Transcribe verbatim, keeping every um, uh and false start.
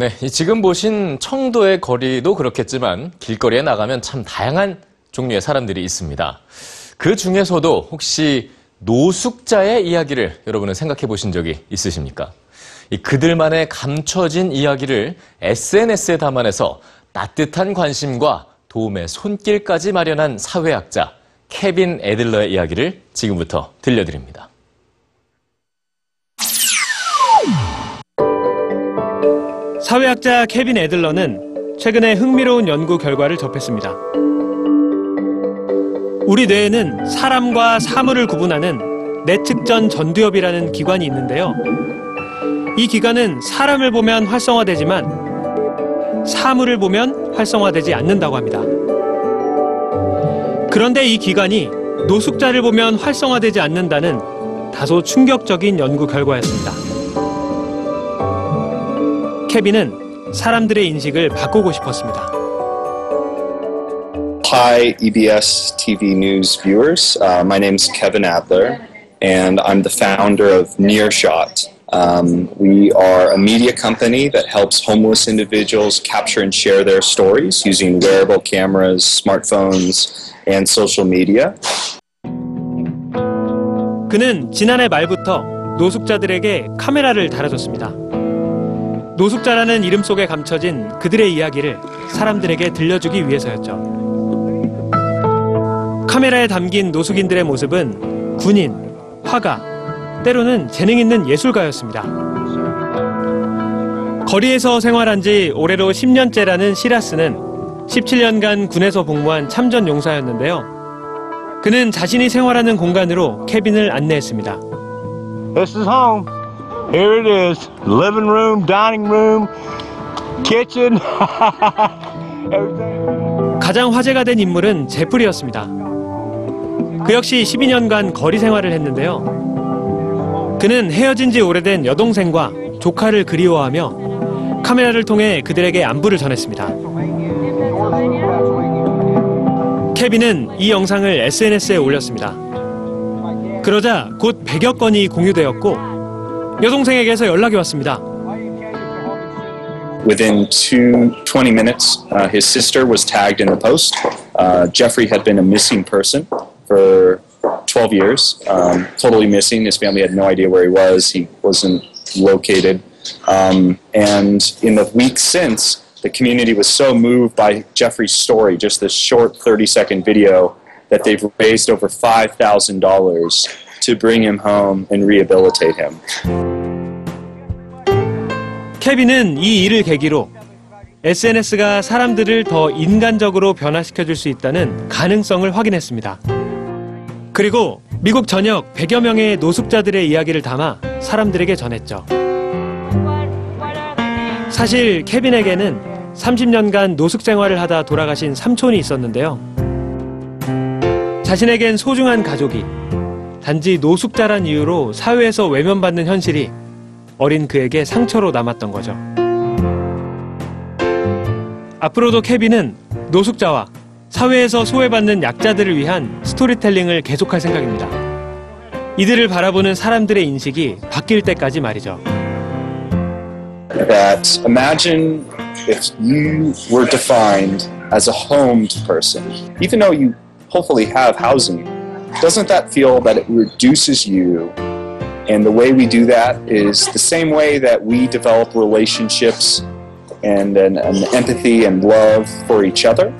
네, 지금 보신 청도의 거리도 그렇겠지만 길거리에 나가면 참 다양한 종류의 사람들이 있습니다. 그 중에서도 혹시 노숙자의 이야기를 여러분은 생각해 보신 적이 있으십니까? 이 그들만의 감춰진 이야기를 에스엔에스에 담아내서 따뜻한 관심과 도움의 손길까지 마련한 사회학자 케빈 애들러의 이야기를 지금부터 들려드립니다. 사회학자 케빈 애들러는 최근에 흥미로운 연구 결과를 접했습니다. 우리 뇌에는 사람과 사물을 구분하는 내측전 전두엽이라는 기관이 있는데요. 이 기관은 사람을 보면 활성화되지만 사물을 보면 활성화되지 않는다고 합니다. 그런데 이 기관이 노숙자를 보면 활성화되지 않는다는 다소 충격적인 연구 결과였습니다. 케빈은 사람들의 인식을 바꾸고 싶었습니다. Hi, E B S T V News viewers. Uh, my name is Kevin Adler, and I'm the founder of Nearshot. Um, we are a media company that helps homeless individuals capture and share their stories using wearable cameras, smartphones, and social media. 그는 지난해 말부터 노숙자들에게 카메라를 달아줬습니다. 노숙자라는 이름 속에 감춰진 그들의 이야기를 사람들에게 들려주기 위해서였죠. 카메라에 담긴 노숙인들의 모습은 군인, 화가, 때로는 재능 있는 예술가였습니다. 거리에서 생활한 지 올해로 십 년째라는 시라스는 십칠 년간 군에서 복무한 참전 용사였는데요. 그는 자신이 생활하는 공간으로 케빈을 안내했습니다. This is home. Here it is. Living room, dining room, kitchen. 가장 화제가 된 인물은 제프리였습니다. 그 역시 십이 년간 거리 생활을 했는데요. 그는 헤어진 지 오래된 여동생과 조카를 그리워하며 카메라를 통해 그들에게 안부를 전했습니다. 케빈은 이 영상을 에스엔에스에 올렸습니다. 그러자 곧 백여 건이 공유되었고 여동생에게서 연락이 왔습니다. Within twenty minutes, uh, his sister was tagged in the post. Uh, Jeffrey had been a missing person for twelve years, um, totally missing. His family had no idea where he was. He wasn't located. Um, and in the weeks since, the community was so moved by Jeffrey's story, just this short thirty second video, that they've raised over five thousand dollars. to bring him home and rehabilitate him. 케빈은 이 일을 계기로 에스엔에스가 사람들을 더 인간적으로 변화시켜줄 수 있다는 가능성을 확인했습니다. 그리고 미국 전역 백여 명의 노숙자들의 이야기를 담아 사람들에게 전했죠. 사실 케빈에게는 삼십 년간 노숙 생활을 하다 돌아가신 삼촌이 있었는데요. 자신에겐 소중한 가족이 단지 노숙자란 이유로 사회에서 외면받는 현실이 어린 그에게 상처로 남았던 거죠. 앞으로도 케빈은 노숙자와 사회에서 소외받는 약자들을 위한 스토리텔링을 계속할 생각입니다. 이들을 바라보는 사람들의 인식이 바뀔 때까지 말이죠. That imagine if you were defined as a homed person, even though you hopefully have housing. Doesn't that feel that it reduces you? And the way we do that is the same way that we develop relationships and an, an empathy and love for each other.